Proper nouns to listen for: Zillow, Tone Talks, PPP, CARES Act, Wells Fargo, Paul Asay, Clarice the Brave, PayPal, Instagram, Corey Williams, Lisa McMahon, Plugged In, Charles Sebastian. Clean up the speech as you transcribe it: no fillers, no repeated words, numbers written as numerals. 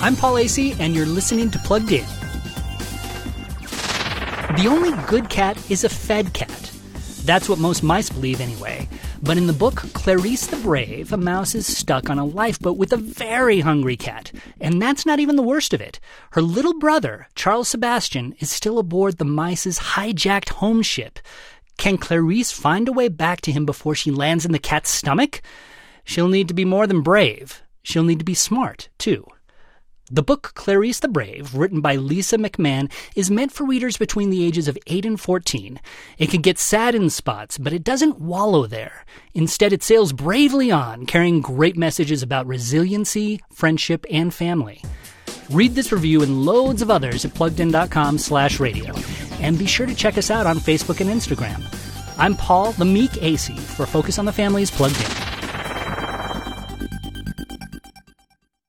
I'm Paul Asay, and you're listening to Plugged In. The only good cat is a fed cat. That's what most mice believe anyway. But in the book Clarice the Brave, a mouse is stuck on a lifeboat with a very hungry cat. And that's not even the worst of it. Her little brother, Charles Sebastian, is still aboard the mice's hijacked home ship. Can Clarice find a way back to him before she lands in the cat's stomach? She'll need to be more than brave. She'll need to be smart, too. The book Clarice the Brave, written by Lisa McMahon, is meant for readers between the ages of 8 and 14. It can get sad in spots, but it doesn't wallow there. Instead, it sails bravely on, carrying great messages about resiliency, friendship, and family. Read this review and loads of others at pluggedin.com/radio. And be sure to check us out on Facebook and Instagram. I'm Paul the Meek Asay for Focus on the Family's Plugged In.